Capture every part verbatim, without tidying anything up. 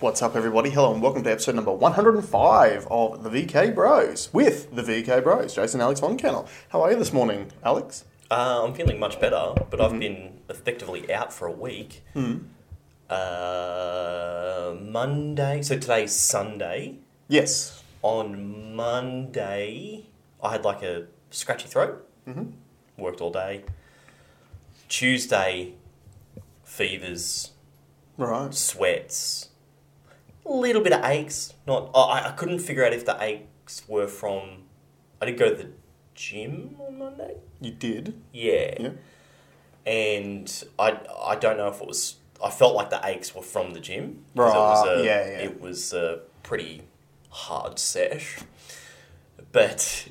What's up, everybody? Hello and welcome to episode number one hundred five of the V K Bros with the V K Bros, Jason Alex Von Kennel. How are you this morning, Alex? Uh, I'm feeling much better, but mm-hmm. I've been effectively out for a week. Mm. Uh, Monday, so today's Sunday. Yes. On Monday, I had like a scratchy throat. Mm-hmm. Worked all day. Tuesday, fevers. Right. Sweats. A little bit of aches. Not. Oh, I, I couldn't figure out if the aches were from... I did go to the gym on Monday. You did? Yeah. Yeah. And I I don't know if it was... I felt like the aches were from the gym. Right. It was a, yeah, yeah. It was a pretty hard sesh. But...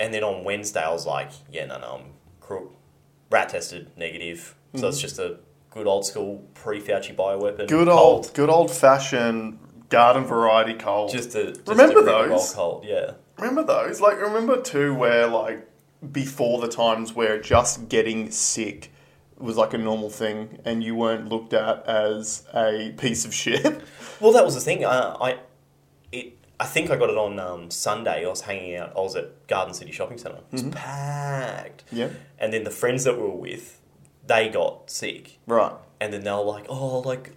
And then on Wednesday, I was like, yeah, no, no, I'm crook. Rat tested, negative. So mm-hmm. it's just a... Good old school pre-Fauci bioweapon. Good old, cold. Good old fashioned garden variety cold. Just a just remember a those cold, yeah. Remember those? Like remember too, where like before the times where just getting sick was like a normal thing, and you weren't looked at as a piece of shit. Well, that was the thing. Uh, I, it, I think I got it on um, Sunday. I was hanging out. I was at Garden City Shopping Center. It was mm-hmm. packed. Yeah. And then the friends that we were with. They got sick. Right. And then they were like, oh, like,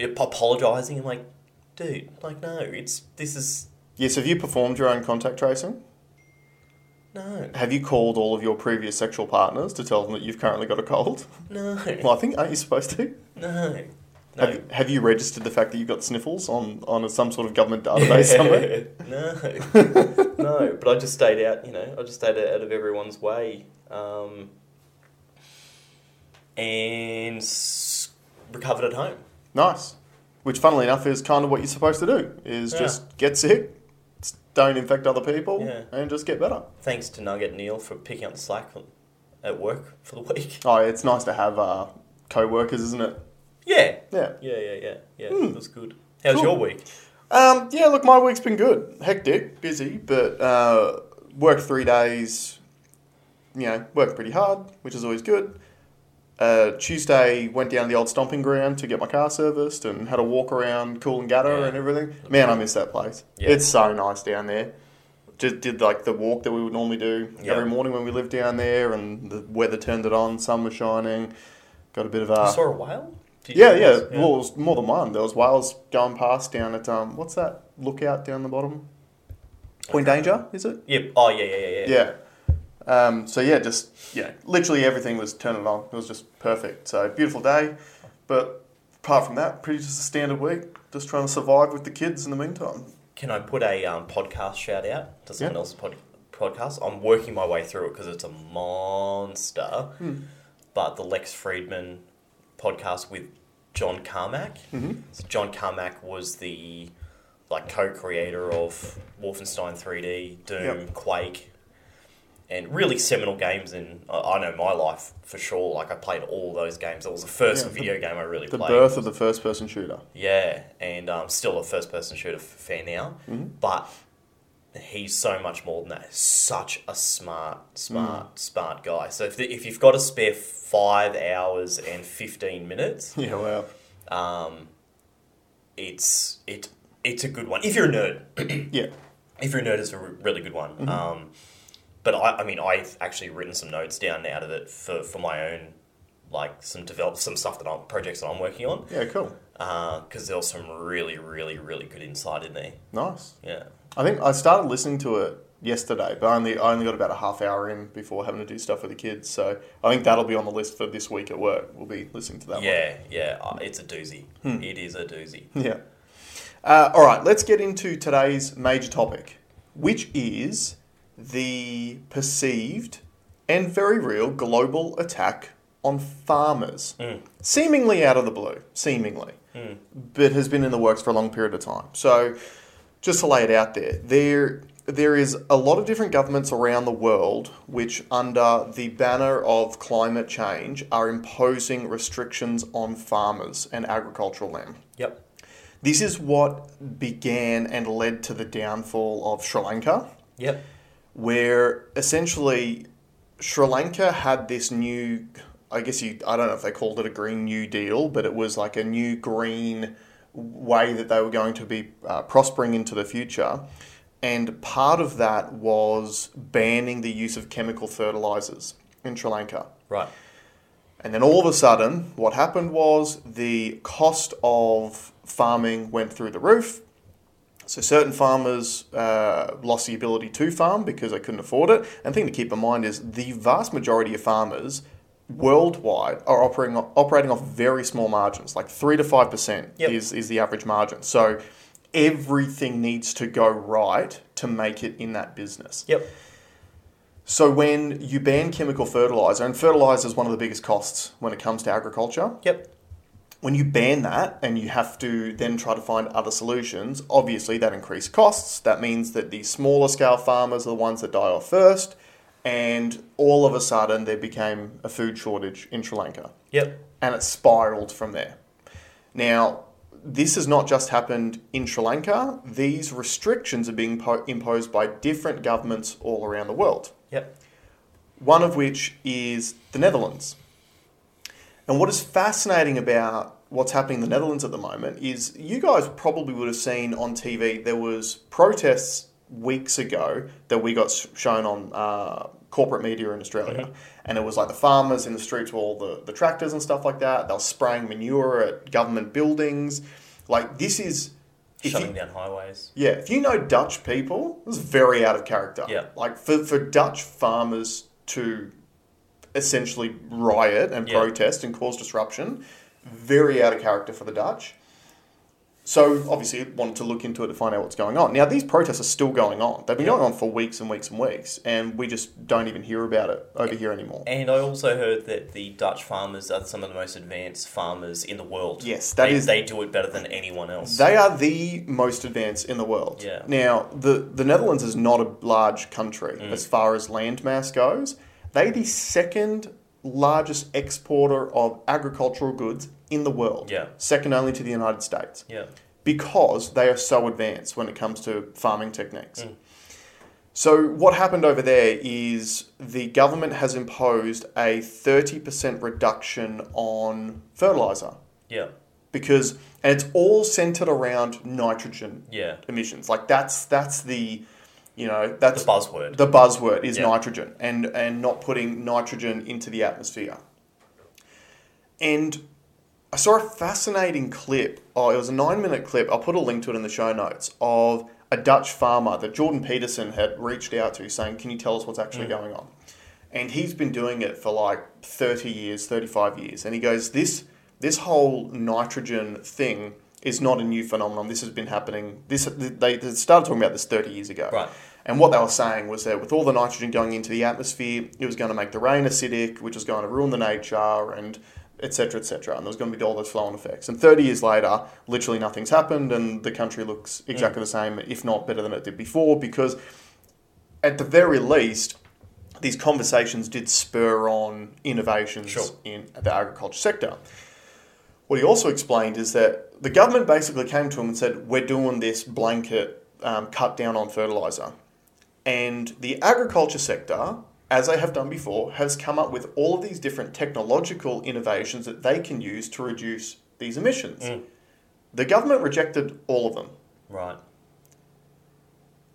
apologising. I'm like, dude, like, no, it's, this is... Yes, have you performed your own contact tracing? No. Have you called all of your previous sexual partners to tell them that you've currently got a cold? No. Well, I think, aren't you supposed to? No. No. Have, have you registered the fact that you've got sniffles on, on some sort of government database somewhere? No. No, but I just stayed out, you know, I just stayed out of everyone's way. Um... And recovered at home. Nice. Which, funnily enough, is kind of what you're supposed to do, is yeah. just get sick, don't infect other people, yeah. and just get better. Thanks to Nugget Neil for picking up the slack at work for the week. Oh, it's nice to have uh, co-workers, isn't it? Yeah. Yeah. Yeah, yeah, yeah. Yeah, mm. It was good. How's cool. your week? Um, yeah, look, my week's been good. Hectic, busy, but uh, worked three days, you know, worked pretty hard, which is always good. Uh, Tuesday, went down the old stomping ground to get my car serviced and had a walk around Coolangatta yeah. and everything. Man, I miss that place. Yeah. It's so nice down there. Just did like the walk that we would normally do yeah. every morning when we lived down there, and the weather turned it on, sun was shining. Got a bit of a... You saw a whale? Yeah, yeah, yeah. Well, it was more than one. There was whales going past down at, um, what's that lookout down the bottom? Point okay. Danger, is it? Yep. Oh, yeah, yeah, yeah. Yeah. yeah. Um, so yeah, just yeah, literally everything was turning on. It was just perfect. So beautiful day, but apart from that, pretty just a standard week. Just trying to survive with the kids in the meantime. Can I put a um, podcast shout out to someone yeah. else's pod- podcast? I'm working my way through it because it's a monster. Hmm. But the Lex Fridman podcast with John Carmack. Mm-hmm. So John Carmack was the like co-creator of Wolfenstein three D, Doom, yep. Quake. And really seminal games in, I know my life for sure, like I played all those games. It was the first yeah, video the, game I really the played. The birth of the first-person shooter. Yeah, and I'm um, still a first-person shooter fan now, mm-hmm. but he's so much more than that. Such a smart, smart, mm. smart guy. So if the, if you've got a spare five hours and fifteen minutes, yeah, wow. um, it's it it's a good one. If you're a nerd. yeah. If you're a nerd, it's a really good one. Mm-hmm. Um But, I, I mean, I've actually written some notes down out of it for, for my own, like, some develop some stuff that I'm, projects that I'm working on. Yeah, cool. Because uh, there was some really, really, really good insight in there. Nice. Yeah. I think I started listening to it yesterday, but I only, I only got about a half hour in before having to do stuff with the kids. So I think that'll be on the list for this week at work. We'll be listening to that yeah, one. Yeah, yeah. It's a doozy. Hmm. It is a doozy. Yeah. Uh, all right, let's get into today's major topic, which is... the perceived and very real global attack on farmers. Mm. Seemingly out of the blue, seemingly, mm. but has been in the works for a long period of time. So just to lay it out there, there there is a lot of different governments around the world which, under the banner of climate change, are imposing restrictions on farmers and agricultural land. Yep. This is what began and led to the downfall of Sri Lanka. Yep. Where essentially Sri Lanka had this new, I guess you, I don't know if they called it a Green New Deal, but it was like a new green way that they were going to be uh, prospering into the future. And part of that was banning the use of chemical fertilizers in Sri Lanka. Right. And then all of a sudden, what happened was the cost of farming went through the roof. So certain farmers uh, lost the ability to farm because they couldn't afford it. And the thing to keep in mind is the vast majority of farmers worldwide are operating operating off very small margins, like three to five percent. Yep. is, is the average margin. So everything needs to go right to make it in that business. Yep. So when you ban chemical fertilizer, and fertilizer is one of the biggest costs when it comes to agriculture. Yep. When you ban that and you have to then try to find other solutions, obviously that increases costs. That means that the smaller scale farmers are the ones that die off first. And all of a sudden there became a food shortage in Sri Lanka. Yep. And it spiraled from there. Now, this has not just happened in Sri Lanka. These restrictions are being po- imposed by different governments all around the world. Yep. One of which is the Netherlands. And what is fascinating about what's happening in the Netherlands at the moment is you guys probably would have seen on T V, there was protests weeks ago that we got shown on uh, corporate media in Australia. Mm-hmm. And it was like the farmers in the streets with all the, the tractors and stuff like that. They were spraying manure at government buildings. Like this is... Shutting you, down highways. Yeah. If you know Dutch people, it's very out of character. Yeah. Like for, for Dutch farmers to essentially riot and yeah. protest and cause disruption, very out of character for the Dutch. So, obviously, wanted to look into it to find out what's going on. Now, these protests are still going on. They've been yeah. going on for weeks and weeks and weeks, and we just don't even hear about it over yeah. here anymore. And I also heard that the Dutch farmers are some of the most advanced farmers in the world. Yes, that they, is... They do it better than anyone else. They are the most advanced in the world. Yeah. Now, the, the Netherlands is not a large country mm. as far as landmass goes. They're the second largest exporter of agricultural goods in the world, yeah. second only to the United States, yeah. because they are so advanced when it comes to farming techniques. Mm. So what happened over there is the government has imposed a thirty percent reduction on fertilizer. Yeah. Because, and it's all centered around nitrogen yeah. emissions. Like that's, that's the... You know, that's the buzzword. The buzzword is yeah. nitrogen and, and not putting nitrogen into the atmosphere. And I saw a fascinating clip. Oh, it was a nine minute clip. I'll put a link to it in the show notes of a Dutch farmer that Jordan Peterson had reached out to saying, can you tell us what's actually mm. going on? And he's been doing it for like thirty years, thirty-five years. And he goes, this, this whole nitrogen thing is not a new phenomenon. This has been happening. This they started talking about this thirty years ago. Right. And what they were saying was that with all the nitrogen going into the atmosphere, it was going to make the rain acidic, which was going to ruin the nature, and et cetera, et cetera. And there's going to be all those flow-on effects. And thirty years later, literally nothing's happened, and the country looks exactly mm. the same, if not better than it did before, because at the very least, these conversations did spur on innovations sure. in the agriculture sector. What he also explained is that the government basically came to him and said, we're doing this blanket um, cut down on fertilizer. And the agriculture sector, as they have done before, has come up with all of these different technological innovations that they can use to reduce these emissions. Mm. The government rejected all of them. Right.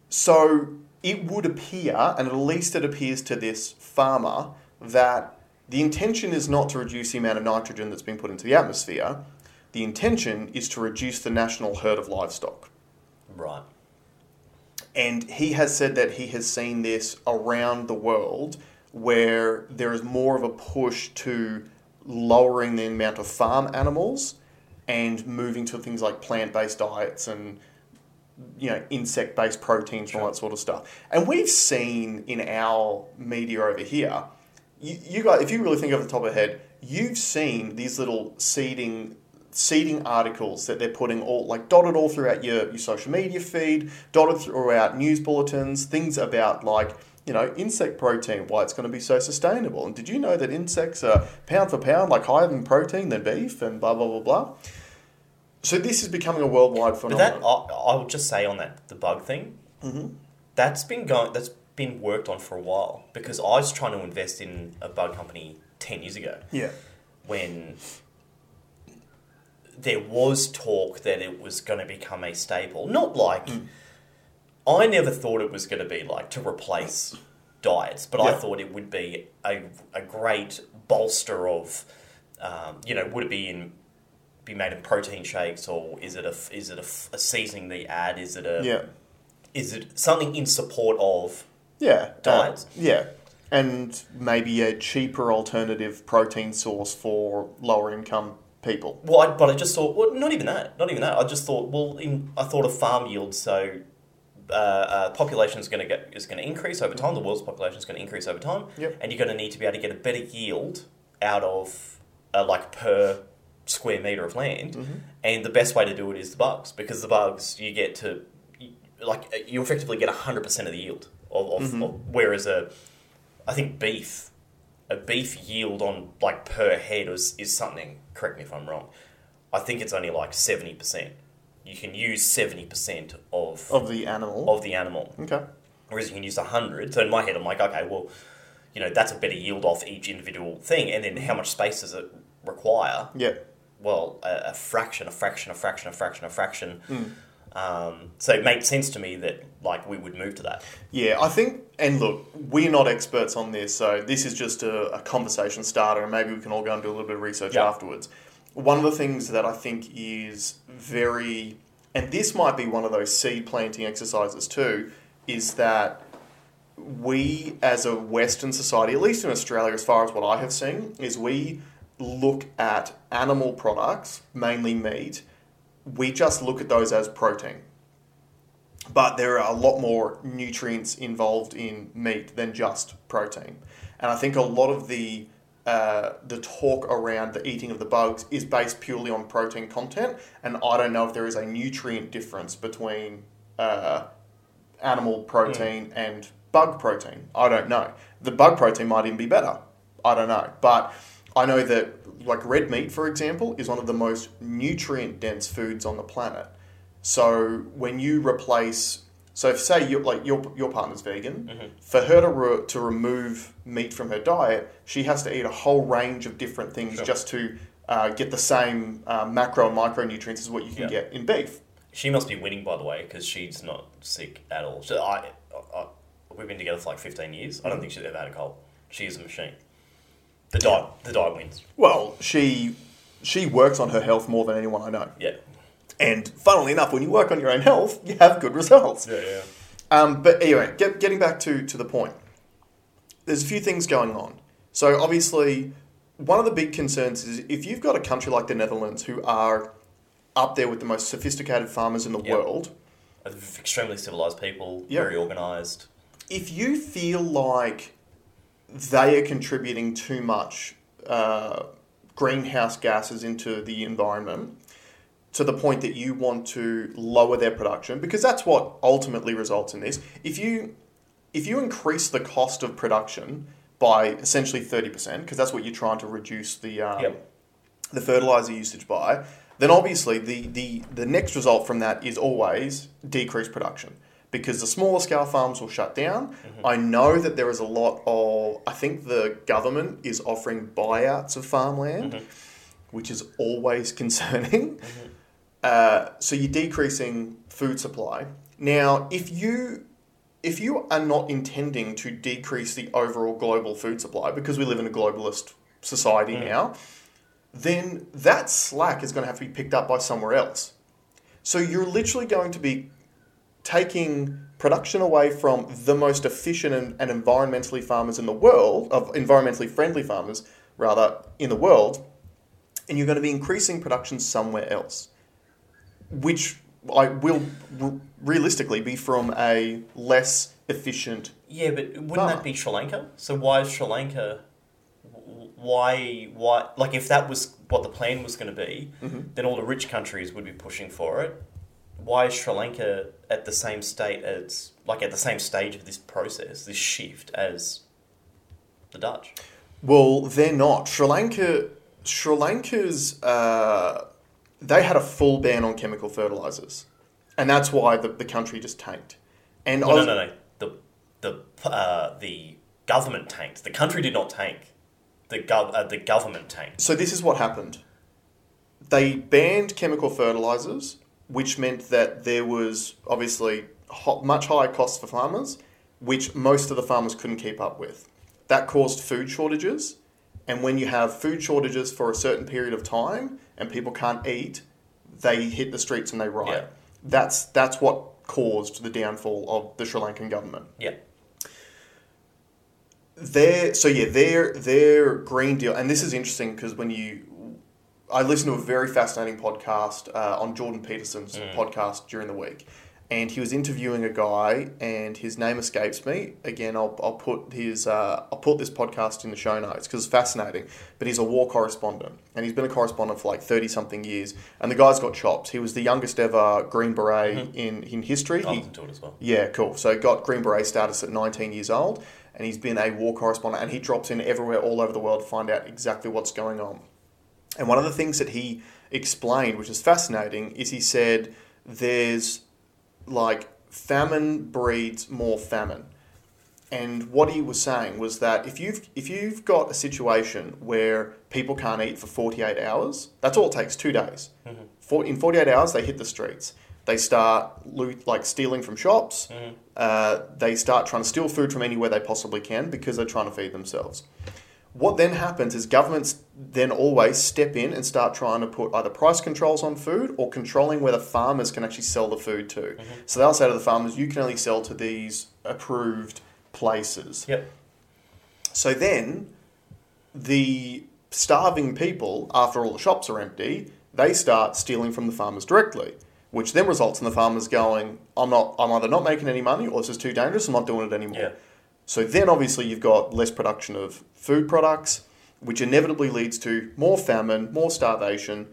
So it would appear, and at least it appears to this farmer, that the intention is not to reduce the amount of nitrogen that's been put into the atmosphere. The intention is to reduce the national herd of livestock. Right. And he has said that he has seen this around the world where there is more of a push to lowering the amount of farm animals and moving to things like plant-based diets and, you know, insect-based proteins sure. and all that sort of stuff. And we've seen in our media over here, You, you guys, if you really think off the top of your head, you've seen these little seeding seeding articles that they're putting all, like, dotted all throughout your, your social media feed, dotted throughout news bulletins, things about, like, you know, insect protein, why it's going to be so sustainable. And did you know that insects are pound for pound, like, higher in protein than beef and blah, blah, blah, blah? So this is becoming a worldwide phenomenon. But that, I, I would just say on that, the bug thing, mm-hmm. that's been going, that's been worked on for a while, because I was trying to invest in a bug company ten years ago. Yeah. When there was talk that it was going to become a staple. Not like... Mm. I never thought it was going to be like to replace diets, but yeah. I thought it would be a, a great bolster of, um, you know, would it be in... be made in protein shakes, or is it a is it a, a seasoning they add? Is it a yeah. is it something in support of yeah diets? Uh, yeah, and maybe a cheaper alternative protein source for lower income people. Well, I, but I just thought, well, not even that, not even that. I just thought, well, in, I thought of farm yield, so uh, uh, population is going to get is going to increase over time. The world's population is going to increase over time, yep. and you're going to need to be able to get a better yield out of uh, like per. square metre of land, mm-hmm. and the best way to do it is the bugs, because the bugs, you get to, like, you effectively get one hundred percent of the yield, of, of, mm-hmm. of whereas a, I think beef, a beef yield on, like, per head is, is something, correct me if I'm wrong, I think it's only like seventy percent. You can use seventy percent of... Of the animal? Of the animal. Okay. Whereas you can use one hundred, so in my head I'm like, okay, well, you know, that's a better yield off each individual thing, and then how much space does it require? Yeah. Well, a, a fraction, a fraction, a fraction, a fraction, a fraction. Mm. Um, so it made sense to me that, like, we would move to that. Yeah, I think, and look, we're not experts on this, so this is just a, a conversation starter, and maybe we can all go and do a little bit of research yep. afterwards. One of the things that I think is very, and this might be one of those seed planting exercises too, is that we as a Western society, at least in Australia, as far as what I have seen, is we... look at animal products, mainly meat, we just look at those as protein. But there are a lot more nutrients involved in meat than just protein. And I think a lot of the uh, the talk around the eating of the bugs is based purely on protein content, and I don't know if there is a nutrient difference between uh, animal protein mm. and bug protein. I don't know. The bug protein might even be better. I don't know. But... I know that, like, red meat, for example, is one of the most nutrient-dense foods on the planet. So when you replace... So if, say, you're, like, your your partner's vegan, mm-hmm. for her to, re- to remove meat from her diet, she has to eat a whole range of different things sure. just to uh, get the same uh, macro and micronutrients as what you can yeah. get in beef. She must be winning, by the way, because she's not sick at all. So I, I, I, we've been together for, like, fifteen years. I don't think she's ever had a cold. She is a machine. The diet, the diet wins. Well, she she works on her health more than anyone I know. Yeah. And funnily enough, when you work on your own health, you have good results. Yeah, yeah. Um, but anyway, get, getting back to, to the point, there's a few things going on. So obviously, one of the big concerns is if you've got a country like the Netherlands, who are up there with the most sophisticated farmers in the yep. world. Extremely civilised people, yep. very organised. If you feel like... they are contributing too much uh, greenhouse gases into the environment to the point that you want to lower their production, because that's what ultimately results in this. If you if you increase the cost of production by essentially thirty percent, because that's what you're trying to reduce the um, yep. the fertilizer usage by, then obviously the, the, the next result from that is always decreased production. Because the smaller scale farms will shut down. Mm-hmm. I know that there is a lot of... I think the government is offering buyouts of farmland, mm-hmm. which is always concerning. Mm-hmm. Uh, so you're decreasing food supply. Now, if you if you are not intending to decrease the overall global food supply, because we live in a globalist society mm. now, then that slack is going to have to be picked up by somewhere else. So you're literally going to be... taking production away from the most efficient and, and environmentally farmers in the world, of environmentally friendly farmers, rather, in the world, and you're going to be increasing production somewhere else, which I will re- realistically be from a less efficient Yeah, but wouldn't farm. That be Sri Lanka? So why is Sri Lanka... Why, why... Like, if that was what the plan was going to be, mm-hmm. then all the rich countries would be pushing for it. Why is Sri Lanka at the same state as, like, at the same stage of this process, this shift as the Dutch? Well, they're not. Sri Lanka, Sri Lanka's, uh, they had a full ban on chemical fertilizers, and that's why the, the country just tanked. And well, Oz- no, no, no. The the uh, the government tanked. The country did not tank. The gov uh, the government tanked. So this is what happened. they banned chemical fertilizers, which meant that there was obviously hot, much higher costs for farmers, which most of the farmers couldn't keep up with. That caused food shortages. And when you have food shortages for a certain period of time and people can't eat, they hit the streets and they riot. Yeah. That's that's what caused the downfall of the Sri Lankan government. Yeah. Their, so yeah, their their Green Deal, and this is interesting because when you, I listened to a very fascinating podcast uh, on Jordan Peterson's mm. podcast during the week, and he was interviewing a guy, and his name escapes me. Again, I'll I'll put his uh, I'll put this podcast in the show notes because it's fascinating. But he's a war correspondent, and he's been a correspondent for like thirty something years. And the guy's got chops. He was the youngest ever Green Beret mm-hmm. in in history. I wasn't taught as well. Yeah, cool. So got Green Beret status at nineteen years old, and he's been a war correspondent. And he drops in everywhere, all over the world, to find out exactly what's going on. And one of the things that he explained, which is fascinating, is he said there's like famine breeds more famine. And what he was saying was that if you've if you've got a situation where people can't eat for forty-eight hours, that's all it takes, two days. Mm-hmm. For, in forty-eight hours, they hit the streets. They start loot, like stealing from shops. Mm-hmm. Uh, they start trying to steal food from anywhere they possibly can because they're trying to feed themselves. What then happens is governments then always step in and start trying to put either price controls on food or controlling where the farmers can actually sell the food to. Mm-hmm. So they'll say to the farmers, you can only sell to these approved places. Yep. So then the starving people, after all the shops are empty, they start stealing from the farmers directly, which then results in the farmers going, I'm not, I'm either not making any money or this is too dangerous, I'm not doing it anymore. Yeah. So then obviously you've got less production of food products, which inevitably leads to more famine, more starvation.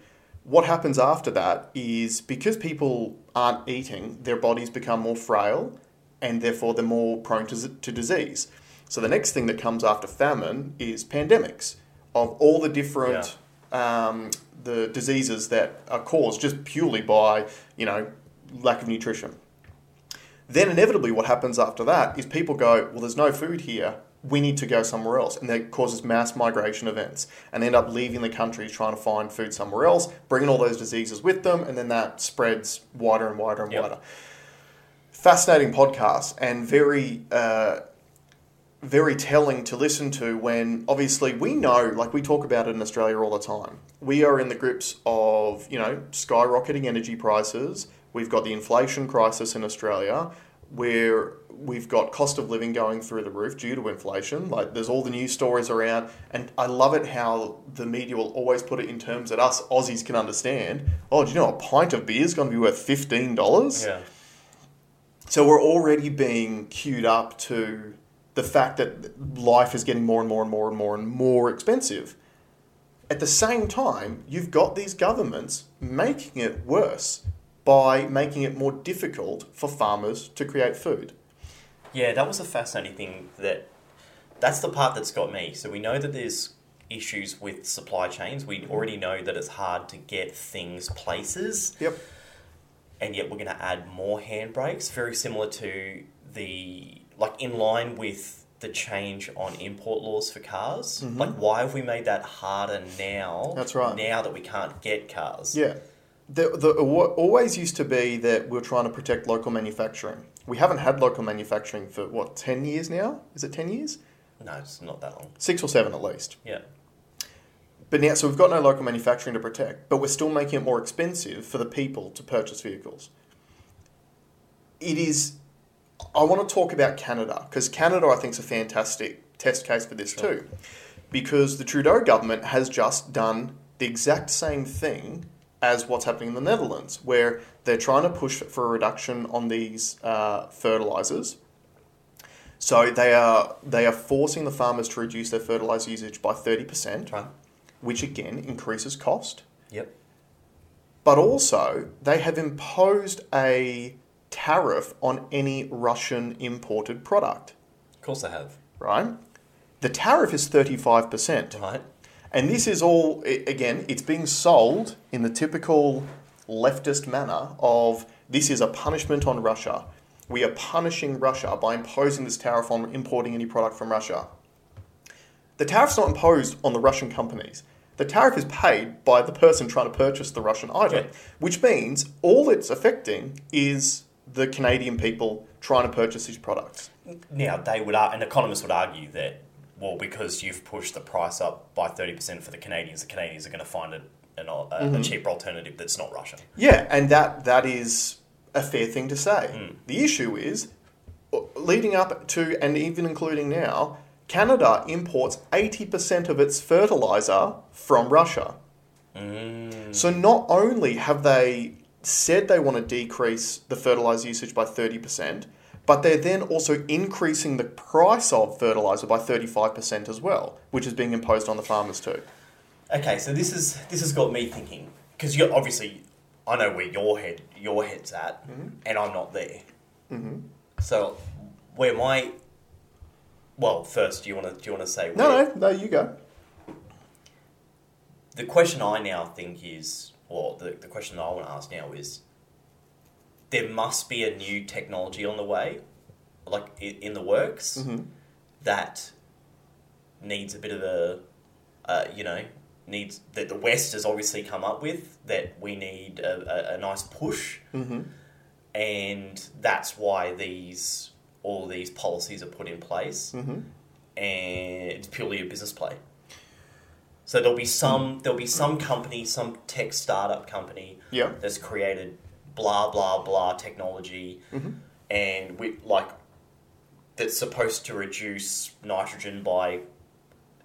What happens after that is because people aren't eating, their bodies become more frail and therefore they're more prone to, to disease. So the next thing that comes after famine is pandemics of all the different yeah. um, the diseases that are caused just purely by, you know, lack of nutrition. Then inevitably what happens after that is people go, well, there's no food here. We need to go somewhere else. And that causes mass migration events and they end up leaving the country trying to find food somewhere else, bringing all those diseases with them. And then that spreads wider and wider and yep. wider. Fascinating podcast and very, uh, very telling to listen to when obviously we know, like we talk about it in Australia all the time. We are in the grips of, you know, skyrocketing energy prices. We've got the inflation crisis in Australia where we've got cost of living going through the roof due to inflation. Like there's all the news stories around. And I love it how the media will always put it in terms that us Aussies can understand. Oh, do you know a pint of beer is going to be worth fifteen dollars? Yeah. So we're already being queued up to the fact that life is getting more and more and more and more and more expensive. At the same time, you've got these governments making it worse by making it more difficult for farmers to create food. Yeah, that was a fascinating thing. That that's the part that's got me. So we know that there's issues with supply chains. We already know that it's hard to get things places. Yep. And yet we're going to add more handbrakes, very similar to the, like in line with the change on import laws for cars. Mm-hmm. Like why have we made that harder now? That's right. Now that we can't get cars. Yeah. The, the always used to be that we're trying to protect local manufacturing. We haven't had local manufacturing for, what, ten years now? Is it ten years? No, it's not that long. Six or seven at least. Yeah. But now, so we've got no local manufacturing to protect, but we're still making it more expensive for the people to purchase vehicles. It is, I want to talk about Canada, because Canada, I think, is a fantastic test case for this sure. too, because the Trudeau government has just done the exact same thing as what's happening in the Netherlands, where they're trying to push for a reduction on these uh, fertilizers. So they are they are forcing the farmers to reduce their fertilizer usage by thirty percent, right. which again increases cost. Yep. But also, they have imposed a tariff on any Russian imported product. Of course they have. Right? The tariff is thirty-five percent. Right. And this is all, again, it's being sold in the typical leftist manner of this is a punishment on Russia. We are punishing Russia by imposing this tariff on importing any product from Russia. The tariff's not imposed on the Russian companies. the tariff is paid by the person trying to purchase the Russian item, yeah. which means all it's affecting is the Canadian people trying to purchase these products. Now, they would, an economist would argue that, well, because you've pushed the price up by thirty percent for the Canadians, the Canadians are going to find a, a, a mm-hmm. cheaper alternative that's not Russian. Yeah, and that that is a fair thing to say. Mm. The issue is, leading up to and even including now, Canada imports eighty percent of its fertilizer from Russia. Mm. So not only have they said they want to decrease the fertilizer usage by thirty percent, but they're then also increasing the price of fertilizer by thirty-five percent as well, which is being imposed on the farmers too. Okay, so this is this has got me thinking, because you obviously I know where your head your head's at, mm-hmm. and I'm not there. Mm-hmm. So where my well, first, do you want to do you want to say? Where? No, no, no, you go. The question I now think is, or the the question that I want to ask now is, there must be a new technology on the way, like in the works, mm-hmm. that needs a bit of a, uh, you know, needs that the West has obviously come up with, that we need a, a, a nice push, mm-hmm. and that's why these all these policies are put in place, mm-hmm. and it's purely a business play. So there'll be some there'll be some company, some tech startup company, yeah. that's created blah blah blah technology, mm-hmm. and we like that's supposed to reduce nitrogen by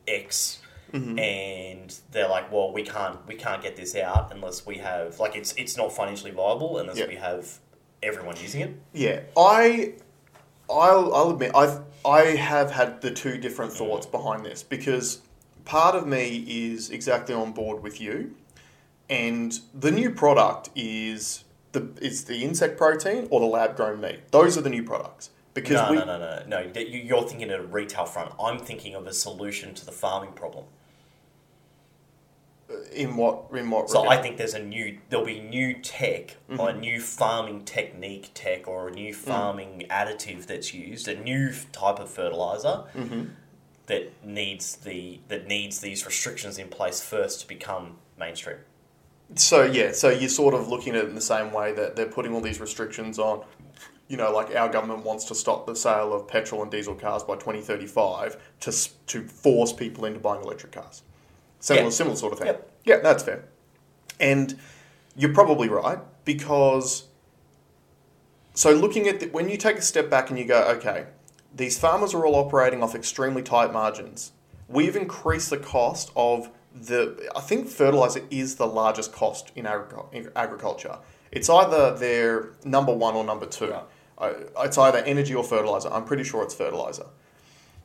X, mm-hmm. and they're like, well, we can't we can't get this out unless we have like it's it's not financially viable unless yeah. we have everyone using it. Yeah, I I'll I'll admit I've I have had the two different thoughts mm. behind this, because part of me is exactly on board with you, and the new product is. The, it's the insect protein or the lab-grown meat. Those are the new products. Because no, we, no, no, no, no. no. You're thinking of a retail front. I'm thinking of a solution to the farming problem. In what? In what? So regard? I think there's a new. There'll be new tech, mm-hmm. or a new farming technique, tech, or a new farming mm. additive that's used, a new type of fertilizer mm-hmm. that needs the that needs these restrictions in place first to become mainstream. So, yeah, so you're sort of looking at it in the same way that they're putting all these restrictions on, you know, like our government wants to stop the sale of petrol and diesel cars by twenty thirty-five to to force people into buying electric cars. Similar, yeah. similar sort of thing. Yep. Yeah, that's fair. And you're probably right, because... So looking at... The, when you take a step back and you go, okay, these farmers are all operating off extremely tight margins. We've increased the cost of... The I think fertilizer is the largest cost in agriculture. It's either their number one or number two. Yeah. It's either energy or fertilizer. I'm pretty sure it's fertilizer.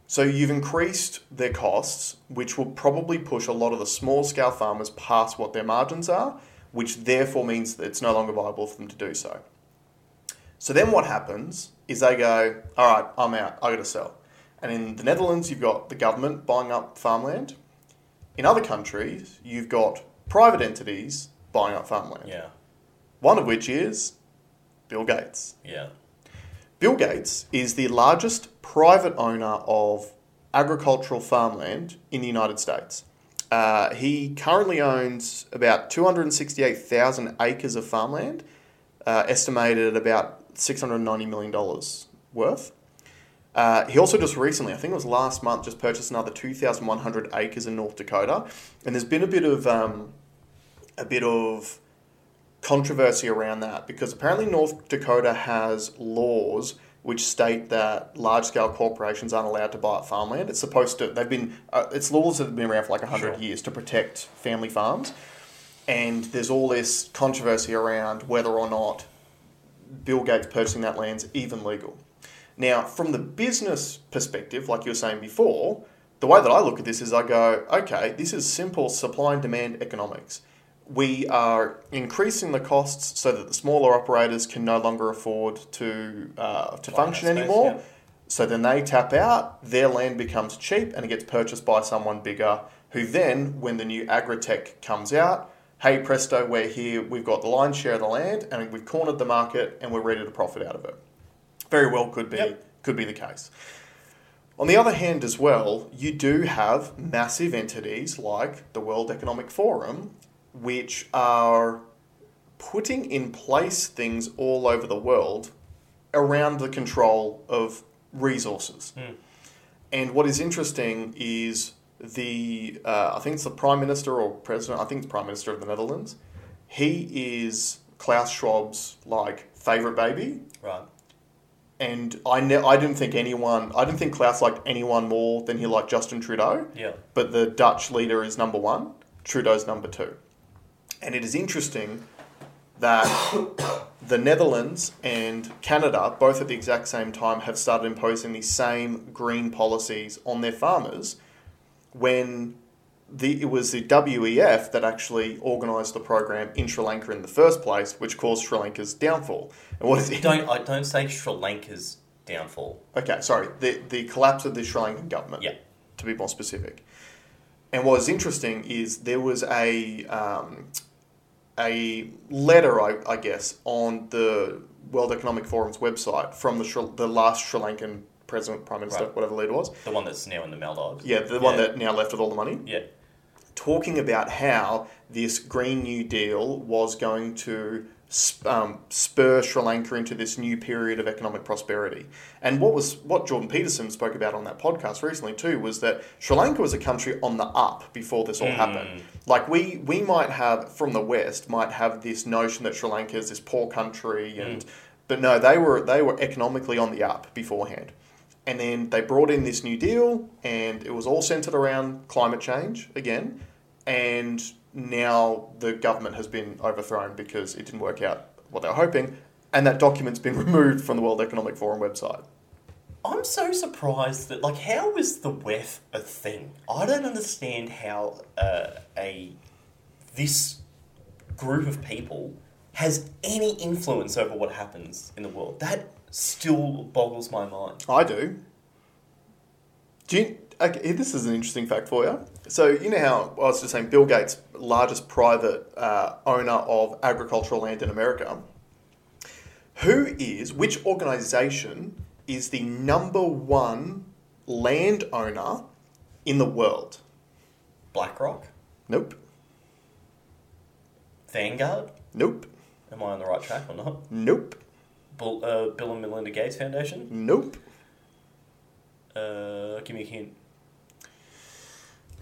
So you've increased their costs, which will probably push a lot of the small-scale farmers past what their margins are, which therefore means that it's no longer viable for them to do so. So then what happens is they go, all right, I'm out. I got to sell. And in the Netherlands, you've got the government buying up farmland. In other countries, you've got private entities buying up farmland. Yeah. One of which is Bill Gates. Yeah. Bill Gates is the largest private owner of agricultural farmland in the United States. Uh, he currently owns about two hundred sixty-eight thousand acres of farmland, uh, estimated at about six hundred ninety million dollars worth. Uh, he also just recently, I think it was last month, just purchased another two thousand one hundred acres in North Dakota, and there's been a bit of um, a bit of controversy around that, because apparently North Dakota has laws which state that large-scale corporations aren't allowed to buy up farmland. It's supposed to. They've been. Uh, it's laws that have been around for like one hundred sure. years to protect family farms, and there's all this controversy around whether or not Bill Gates purchasing that land's even legal. Now, from the business perspective, like you were saying before, the way that I look at this is I go, okay, this is simple supply and demand economics. We are increasing the costs so that the smaller operators can no longer afford to uh, to function anymore. Yeah. So then they tap out, their land becomes cheap and it gets purchased by someone bigger, who then, when the new agri-tech comes out, hey presto, we're here, we've got the lion's share of the land and we've cornered the market and we're ready to profit out of it. Very well could be yep. could be the case. On the other hand as well, you do have massive entities like the World Economic Forum, which are putting in place things all over the world around the control of resources. Mm. And what is interesting is the, uh, I think it's the Prime Minister or President, I think it's Prime Minister of the Netherlands, he is Klaus Schwab's, like, favourite baby. Right. And I ne- I didn't think anyone... I didn't think Klaus liked anyone more than he liked Justin Trudeau. Yeah. But the Dutch leader is number one. Trudeau's number two. And it is interesting that the Netherlands and Canada, both at the exact same time, have started imposing these same green policies on their farmers when the it was the W E F that actually organised the program in Sri Lanka in the first place, which caused Sri Lanka's downfall. And what is it? Don't, I don't say Sri Lanka's downfall. Okay, sorry. The, the collapse of the Sri Lankan government, yeah, to be more specific. And what is interesting is there was a... Um, a letter, I, I guess, on the World Economic Forum's website from the Shri- the last Sri Lankan president, prime minister, right, whatever the leader was. The one that's now in the Maldives. Yeah, the yeah. one that now left with all the money. Yeah. Talking about how this Green New Deal was going to sp- um, spur Sri Lanka into this new period of economic prosperity. And what was what Jordan Peterson spoke about on that podcast recently too was that Sri Lanka was a country on the up before this all mm. happened. Like we we might have from the West might have this notion that Sri Lanka is this poor country, and mm. but no, they were they were economically on the up beforehand. And then they brought in this New Deal, and it was all centered around climate change again. And now the government has been overthrown because it didn't work out what they were hoping. And that document's been removed from the World Economic Forum website. I'm so surprised that, like, how is the W E F a thing? I don't understand how uh, a this group of people has any influence over what happens in the world. That still boggles my mind. I do. Do you, okay, this is an interesting fact for you. So, you know how I was just saying Bill Gates, largest private uh, owner of agricultural land in America. Who is, which organisation is the number one landowner in the world? BlackRock? Nope. Vanguard? Nope. Am I on the right track or not? Nope. Bill, uh, Bill and Melinda Gates Foundation? Nope. Uh, give me a hint.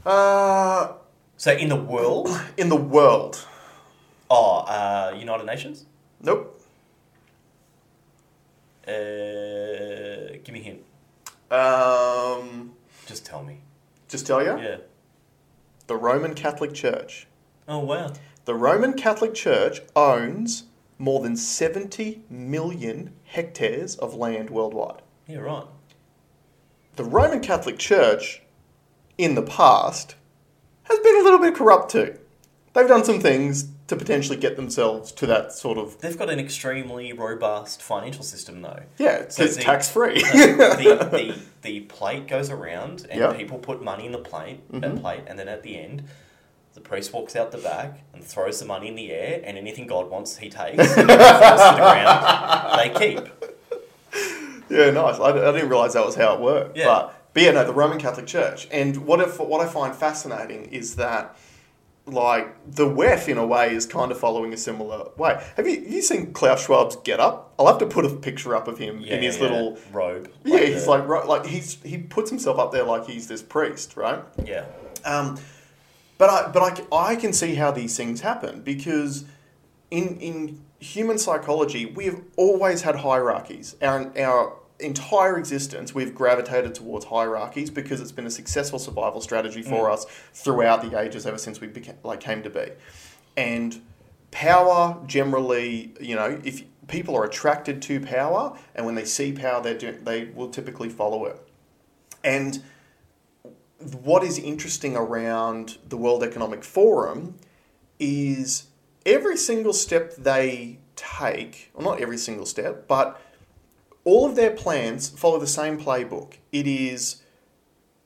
Uh, so in the world? In the world. Oh, uh, United Nations? Nope. Uh, give me a hint. Um, just tell me. Just tell you? Yeah. The Roman Catholic Church. Oh, wow. The Roman Catholic Church owns more than seventy million hectares of land worldwide. Yeah, right. The Roman Catholic Church, in the past, has been a little bit corrupt too. They've done some things to potentially get themselves to that sort of... They've got an extremely robust financial system though. Yeah, it's so tax-free. uh, the, the, the plate goes around and yep. people put money in the plate, mm-hmm. that plate, and then at the end... The priest walks out the back and throws the money in the air, and anything God wants, he takes. And falls to the ground, they keep. Yeah, nice. I, I didn't realise that was how it worked. Yeah. But, but yeah, no, the Roman Catholic Church. And what if, what I find fascinating is that, like, the W E F, in a way, is kind of following a similar way. Have you you seen Klaus Schwab's Get Up? I'll have to put a picture up of him yeah, in his yeah. little... robe. Like yeah, he's the... like, like he's he puts himself up there like he's this priest, right? Yeah. Um... But I but I, I can see how these things happen because in in human psychology, we have always had hierarchies. Our, our entire existence, we've gravitated towards hierarchies because it's been a successful survival strategy for mm. us throughout the ages ever since we became, like came to be. And power generally, you know, if people are attracted to power and when they see power, they do, they will typically follow it. And... What is interesting around the World Economic Forum is every single step they take, well, not every single step, but all of their plans follow the same playbook. It is,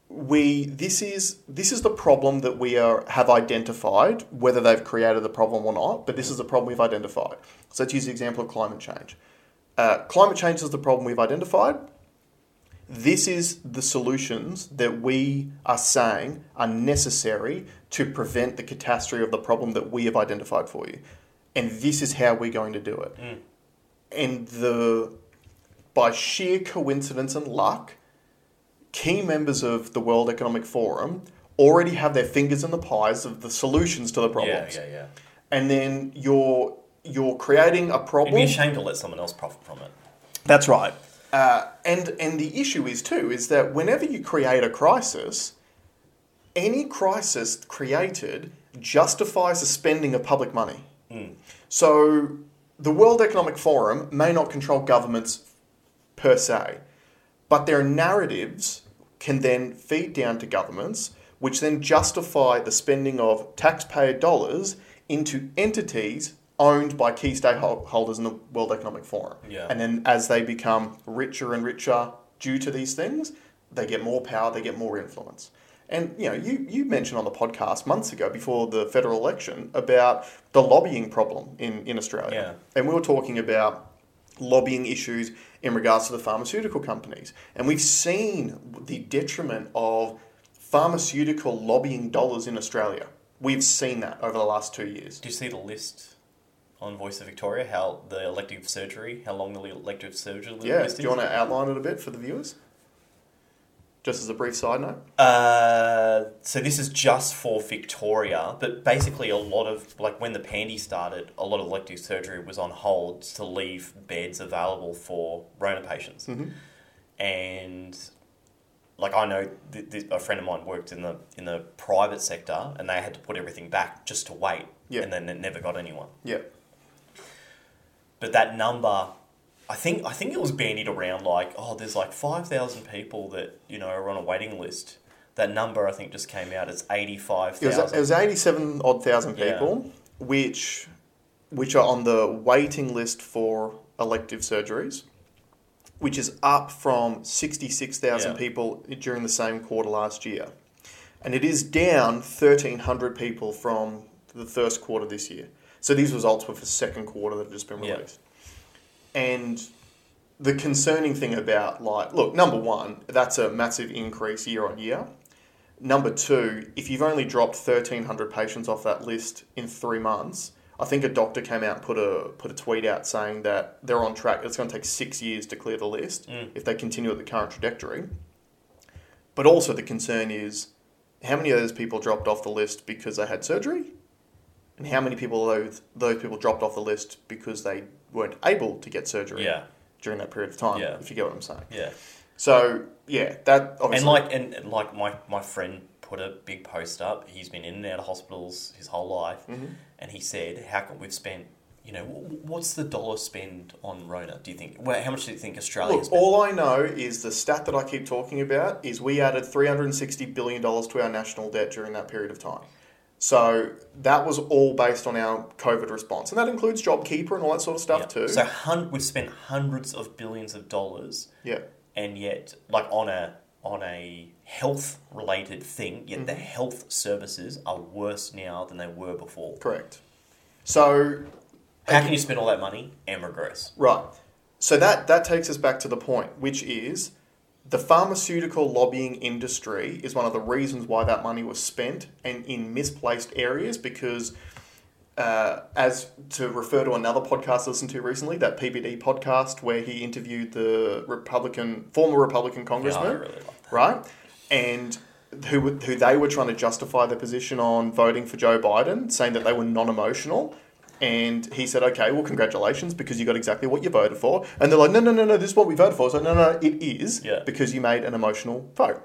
we, this is, this is the problem that we are, have identified, whether they've created the problem or not, but this is the problem we've identified. So let's use the example of climate change. Uh, climate change is the problem we've identified. This is the solutions that we are saying are necessary to prevent the catastrophe of the problem that we have identified for you. And this is how we're going to do it. Mm. And the by sheer coincidence and luck, key members of the World Economic Forum already have their fingers in the pies of the solutions to the problems. Yeah, yeah, yeah. And then you're you're creating a problem. It'd be ashamed to let someone else profit from it. That's right. Uh, and and the issue is too is that whenever you create a crisis, any crisis created justifies the spending of public money. Mm. So the World Economic Forum may not control governments per se, but their narratives can then feed down to governments, which then justify the spending of taxpayer dollars into entities owned by key stakeholders in the World Economic Forum. Yeah. And then as they become richer and richer due to these things, they get more power, they get more influence. And you know, you, you mentioned on the podcast months ago before the federal election about the lobbying problem in, in Australia. Yeah. And we were talking about lobbying issues in regards to the pharmaceutical companies. And we've seen the detriment of pharmaceutical lobbying dollars in Australia. We've seen that over the last two years. Do you see the list on Voice of Victoria, how the elective surgery, how long the elective surgery yeah. list is? Yeah, do you want to outline it a bit for the viewers? Just as a brief side note? Uh, so this is just for Victoria, but basically a lot of, like when the pandy started, a lot of elective surgery was on hold to leave beds available for Rona patients. Mm-hmm. And like I know th- th- a friend of mine worked in the in the private sector and they had to put everything back just to wait yeah. and then it never got anyone. Yeah. But that number, I think I think it was bandied around like, oh, there's like five thousand people that, you know, are on a waiting list. That number, I think, just came out. It's eighty-five thousand. It, it was eighty-seven odd thousand people, yeah. which which are on the waiting list for elective surgeries, which is up from sixty-six thousand yeah. people during the same quarter last year. And it is down one thousand three hundred people from the first quarter this year. So these results were for second quarter that have just been released. Yep. And the concerning thing about, like, look, number one, that's a massive increase year on year. Number two, if you've only dropped one thousand three hundred patients off that list in three months, I think a doctor came out and put a, put a tweet out saying that they're on track. It's going to take six years to clear the list mm. if they continue at the current trajectory. But also the concern is how many of those people dropped off the list because they had surgery? And how many people those those people dropped off the list because they weren't able to get surgery yeah. during that period of time? Yeah. If you get what I'm saying. Yeah. So yeah, that obviously. And like and, and like my, my friend put a big post up. He's been in and out of hospitals his whole life, mm-hmm. and he said, "How can we've spent? You know, what's the dollar spend on Rona? Do you think? Well, how much do you think Australia?" Look, spent? All I know is the stat that I keep talking about is we added three hundred sixty billion dollars to our national debt during that period of time. So that was all based on our COVID response. And that includes JobKeeper and all that sort of stuff yeah. too. So hun- we've spent hundreds of billions of dollars. Yeah. And yet, like on a on a health-related thing, yet mm-hmm. the health services are worse now than they were before. Correct. So how can you spend all that money and regress? Right. So that, that takes us back to the point, which is the pharmaceutical lobbying industry is one of the reasons why that money was spent and in misplaced areas because, uh, as to refer to another podcast I listened to recently, that P B D podcast where he interviewed the Republican former Republican congressman, yeah, I really like that. Right? And who who they were trying to justify their position on voting for Joe Biden, saying that they were non-emotional. And he said, okay, well, congratulations, because you got exactly what you voted for. And they're like, no, no, no, no, this is what we voted for. So, no, no, it is yeah. because you made an emotional vote.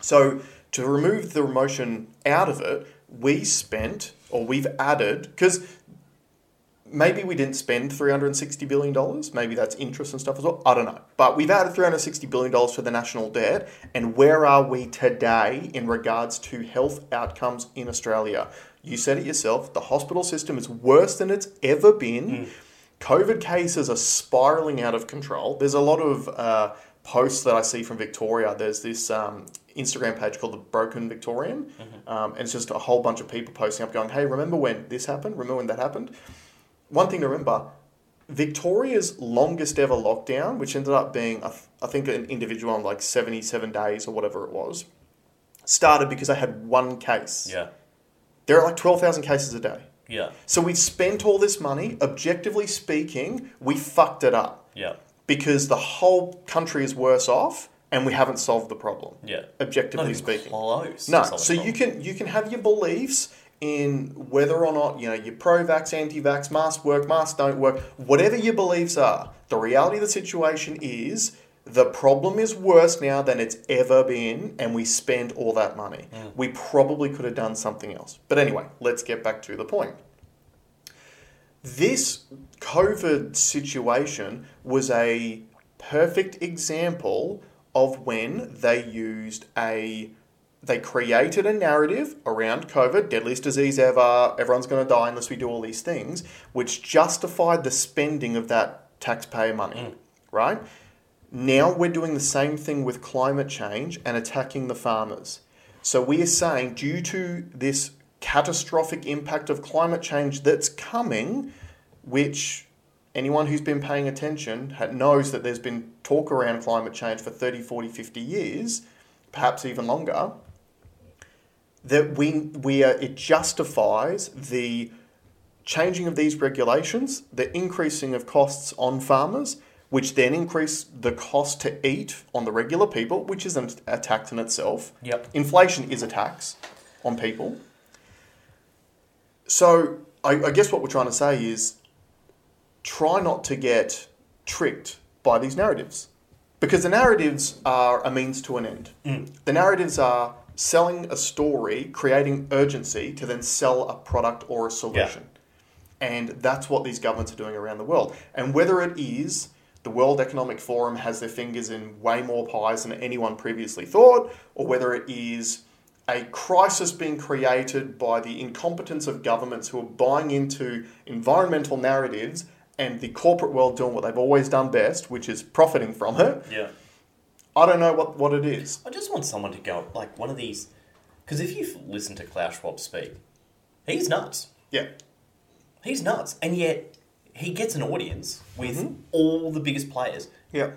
So to remove the emotion out of it, we spent or we've added, because maybe we didn't spend three hundred sixty billion dollars. Maybe that's interest and stuff as well. I don't know. But we've added three hundred sixty billion dollars to the national debt. And where are we today in regards to health outcomes in Australia? You said it yourself. The hospital system is worse than it's ever been. Mm. COVID cases are spiraling out of control. There's a lot of uh, posts that I see from Victoria. There's this um, Instagram page called The Broken Victorian. Mm-hmm. Um, and it's just a whole bunch of people posting up going, hey, remember when this happened? Remember when that happened? One thing to remember, Victoria's longest ever lockdown, which ended up being, I, th- I think, an individual on like seventy-seven days or whatever it was, started because they had one case. Yeah. There are like twelve thousand cases a day. Yeah. So we spent all this money. Objectively speaking, we fucked it up. Yeah. Because the whole country is worse off and we haven't solved the problem. Yeah. Objectively speaking. Close. No. So you can you can have your beliefs in whether or not, you know, you're pro-vax, anti-vax, masks work, masks don't work, whatever your beliefs are. The reality of the situation is the problem is worse now than it's ever been, and we spend all that money. Mm. We probably could have done something else. But anyway, let's get back to the point. This COVID situation was a perfect example of when they used a... They created a narrative around COVID, deadliest disease ever, everyone's going to die unless we do all these things, which justified the spending of that taxpayer money, mm. right? Now we're doing the same thing with climate change and attacking the farmers. So we are saying due to this catastrophic impact of climate change that's coming, which anyone who's been paying attention knows that there's been talk around climate change for thirty, forty, fifty years, perhaps even longer, that we we are, it justifies the changing of these regulations, the increasing of costs on farmers, which then increase the cost to eat on the regular people, which is an attack in itself. Yep. Inflation is a tax on people. So I, I guess what we're trying to say is try not to get tricked by these narratives, because the narratives are a means to an end. Mm. The narratives are selling a story, creating urgency to then sell a product or a solution. Yeah. And that's what these governments are doing around the world. And whether it is the World Economic Forum has their fingers in way more pies than anyone previously thought, or whether it is a crisis being created by the incompetence of governments who are buying into environmental narratives and the corporate world doing what they've always done best, which is profiting from it. Yeah. I don't know what, what it is. I just want someone to go, like, one of these... Because if you listen to Klaus Schwab speak, he's nuts. Yeah. He's nuts. And yet, he gets an audience with mm-hmm. all the biggest players. Yeah.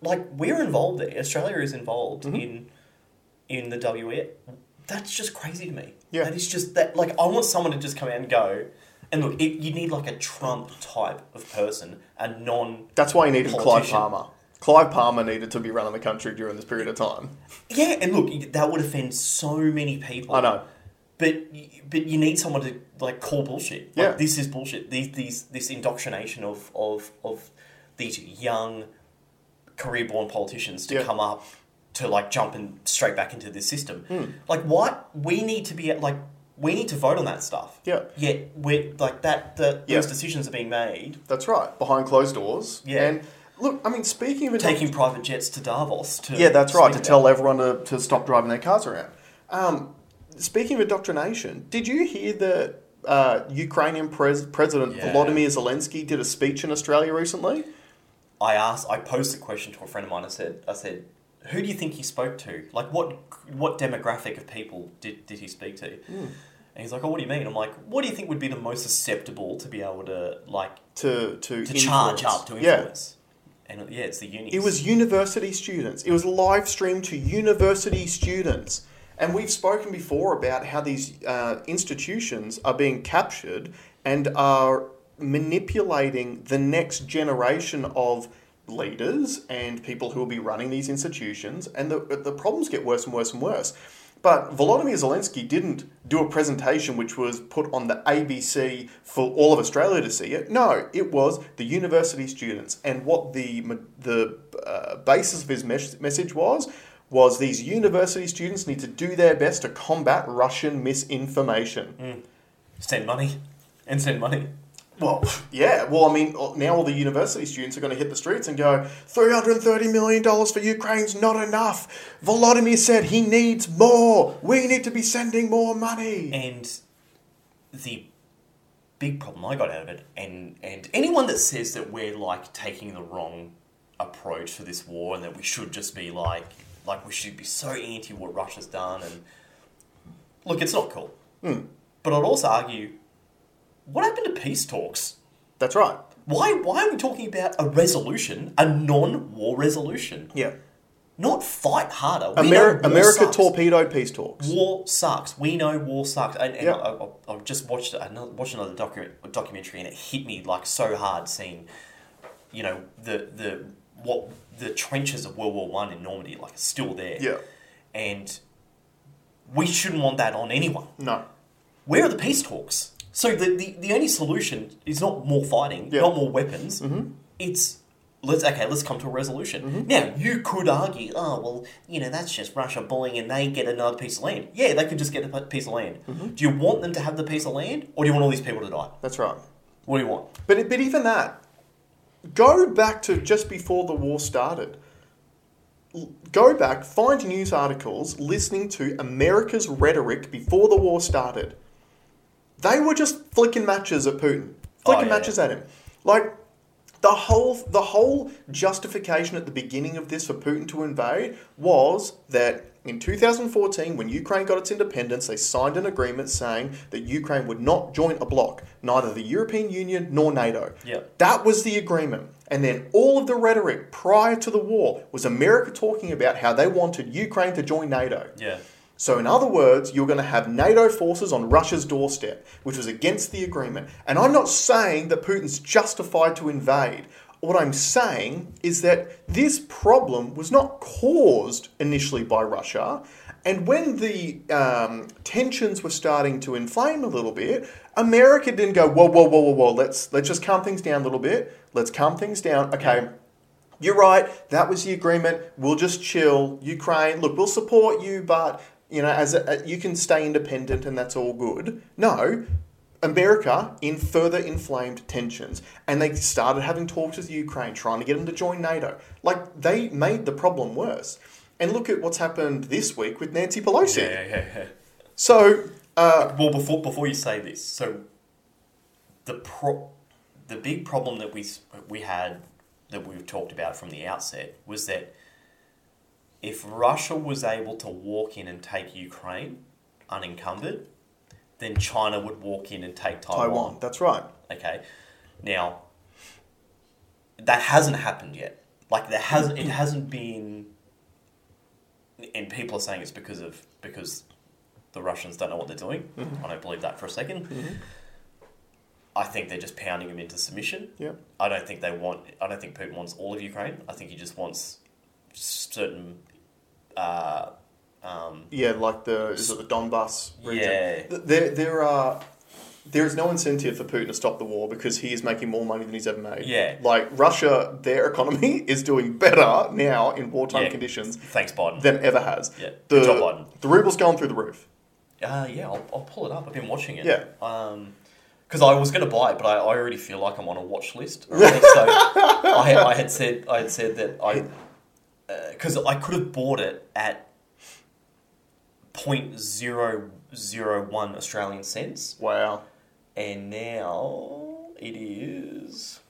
Like, we're involved there. Australia is involved mm-hmm. in in the W E F. That's just crazy to me. Yeah. That is just... that. Like, I want someone to just come out and go... And look, it, you need like a Trump type of person, a non. That's why you needed Clive Palmer. Clive Palmer needed to be running the country during this period of time. Yeah, and look, that would offend so many people. I know, but but you need someone to like call bullshit. Like, yeah, this is bullshit. These these this indoctrination of of of these young career-born politicians to yeah. come up to like jump and straight back into this system. Mm. Like, what we need to be at like. We need to vote on that stuff. Yeah. Yet we're like that. The, yeah. Those decisions are being made. That's right, behind closed doors. Yeah. And look, I mean, speaking of taking t- private jets to Davos to yeah, that's right, to about. tell everyone to, to stop driving their cars around. Um, speaking of indoctrination, did you hear that uh, Ukrainian pres- President yeah. Volodymyr Zelensky did a speech in Australia recently? I asked. I posed a question to a friend of mine. I said. I said. Who do you think he spoke to? Like, what what demographic of people did, did he speak to? Mm. And he's like, oh, what do you mean? I'm like, what do you think would be the most susceptible to be able to, like... To to, to charge up, to influence? Yeah. And, yeah, it's the unis. It was university students. It was live streamed to university students. And we've spoken before about how these uh, institutions are being captured and are manipulating the next generation of... leaders and people who will be running these institutions, and the the problems get worse and worse and worse. But Volodymyr Zelensky didn't do a presentation which was put on the A B C for all of Australia to see it. No, it was the university students, and what the the uh, basis of his mes- message was was these university students need to do their best to combat Russian misinformation. Mm. Send money, and send money. Well, yeah. Well, I mean, now all the university students are going to hit the streets and go, three hundred thirty million dollars for Ukraine's not enough. Volodymyr said he needs more. We need to be sending more money. And the big problem I got out of it, and, and anyone that says that we're, like, taking the wrong approach for this war and that we should just be, like, like we should be so anti what Russia's done. And look, it's not cool. Mm. But I'd also argue... What happened to peace talks? That's right. Why why are we talking about a resolution, a non-war resolution? Yeah. Not fight harder. We Ameri- know America sucks. Torpedoed peace talks. War sucks. We know war sucks. And, and yeah. I, I, I just watched another, watched another docu- documentary and it hit me like so hard seeing, you know, the the what the trenches of World War One in Normandy, like, it's still there. Yeah. And we shouldn't want that on anyone. No. Where are the peace talks? So the, the, the only solution is not more fighting, yeah. not more weapons. Mm-hmm. It's... Let's okay. Let's come to a resolution. Mm-hmm. Now, you could argue, oh well, you know, that's just Russia bullying, and they get another piece of land. Yeah, they could just get a piece of land. Mm-hmm. Do you want them to have the piece of land, or do you want all these people to die? That's right. What do you want? But but even that, go back to just before the war started. Go back, find news articles listening to America's rhetoric before the war started. They were just flicking matches at Putin, flicking oh, yeah. matches at him, like. The whole the whole justification at the beginning of this for Putin to invade was that in two thousand fourteen, when Ukraine got its independence, they signed an agreement saying that Ukraine would not join a bloc, neither the European Union nor NATO. Yeah. That was the agreement. And then all of the rhetoric prior to the war was America talking about how they wanted Ukraine to join NATO. Yeah. So in other words, you're going to have NATO forces on Russia's doorstep, which was against the agreement. And I'm not saying that Putin's justified to invade. What I'm saying is that this problem was not caused initially by Russia. And when the um, tensions were starting to inflame a little bit, America didn't go, whoa, whoa, whoa, whoa, whoa, let's, let's just calm things down a little bit. Let's calm things down. Okay. You're right. That was the agreement. We'll just chill. Ukraine, look, we'll support you, but... You know, as a, you can stay independent and that's all good. No, America in further inflamed tensions. And they started having talks with Ukraine, trying to get them to join NATO. Like, they made the problem worse. And look at what's happened this week with Nancy Pelosi. Yeah, yeah, yeah. So... Uh, well, before before you say this, so the pro- the big problem that we we had, that we've talked about from the outset, was that if Russia was able to walk in and take Ukraine unencumbered, then China would walk in and take Taiwan. Taiwan, that's right. Okay. Now, that hasn't happened yet. Like, there hasn't, it hasn't been... And people are saying it's because of because the Russians don't know what they're doing. Mm-hmm. I don't believe that for a second. Mm-hmm. I think they're just pounding them into submission. Yeah. I don't think they want... I don't think Putin wants all of Ukraine. I think he just wants... certain uh, um, yeah like the is it the Donbass region? Yeah. there there are there is no incentive for Putin to stop the war because he is making more money than he's ever made. Yeah. Like, Russia, their economy is doing better now in wartime yeah. conditions thanks Biden than ever has. Yeah. The, good job, Biden. The ruble's going through the roof. Uh, yeah I'll, I'll pull it up. I've been watching it. Yeah. Um, because I was going to buy it, but I, I already feel like I'm on a watch list already. So I, I had said I had said that I because I could have bought it at zero point zero zero one Australian cents. Wow. And now it is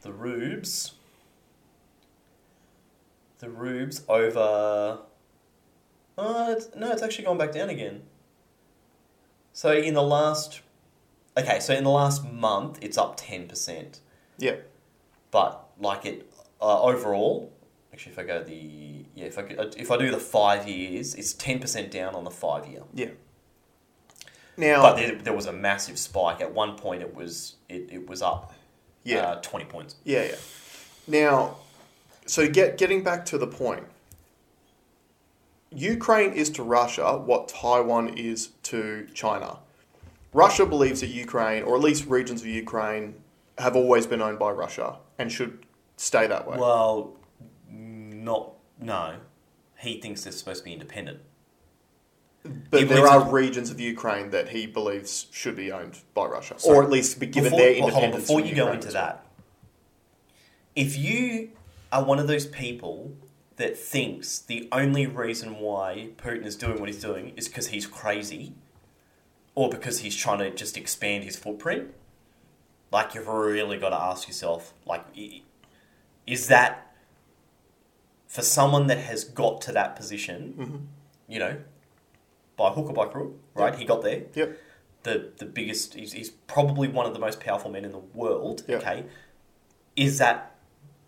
the rubes. The rubes over... Uh, it's, no, it's actually gone back down again. So in the last... Okay, so in the last month, it's up ten percent. Yeah. But like it... Uh, overall, actually, if I go the yeah, if I could, if I do the five years, it's ten percent down on the five year. Yeah. Now, but there, there was a massive spike. At one point, it was it, it was up. Yeah. Uh, twenty points. Yeah, yeah. Now, so get getting back to the point, Ukraine is to Russia what Taiwan is to China. Russia believes that Ukraine, or at least regions of Ukraine, have always been owned by Russia and should stay that way. Well, not... No. He thinks they're supposed to be independent. But there are regions of Ukraine that he believes should be owned by Russia. So or at least be given before, their independence. Hold on, before you go into that, if you are one of those people that thinks the only reason why Putin is doing what he's doing is because he's crazy or because he's trying to just expand his footprint, like, you've really got to ask yourself, like... Is that, for someone that has got to that position, mm-hmm. you know, by hook or by crook, right? Yep. He got there. Yep. the, the biggest, he's, he's probably one of the most powerful men in the world, yep. okay, is that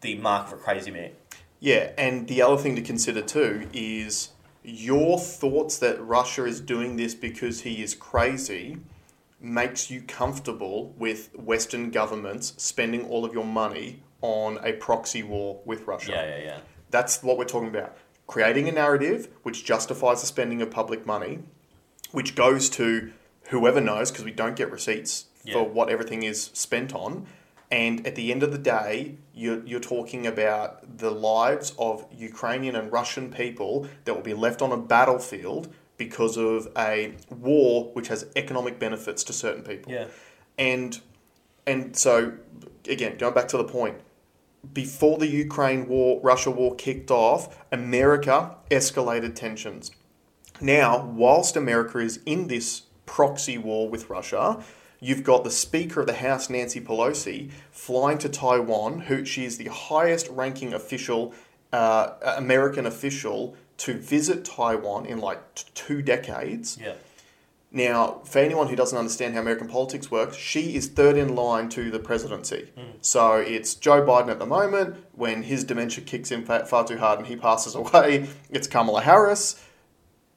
the mark of a crazy man? Yeah, and the other thing to consider too is your thoughts that Russia is doing this because he is crazy makes you comfortable with Western governments spending all of your money on a proxy war with Russia. Yeah, yeah, yeah. That's what we're talking about. Creating a narrative which justifies the spending of public money, which goes to whoever knows, because we don't get receipts yeah. for what everything is spent on. And at the end of the day, you're, you're talking about the lives of Ukrainian and Russian people that will be left on a battlefield because of a war which has economic benefits to certain people. Yeah. And, and so, again, going back to the point, before the Ukraine war, Russia war kicked off, America escalated tensions. Now, whilst America is in this proxy war with Russia, you've got the Speaker of the House, Nancy Pelosi, flying to Taiwan, who she is the highest ranking official, uh, American official, to visit Taiwan in like t- two decades. Yeah. Now, for anyone who doesn't understand how American politics works, she is third in line to the presidency. Mm. So it's Joe Biden at the moment. When his dementia kicks in far too hard and he passes away, it's Kamala Harris.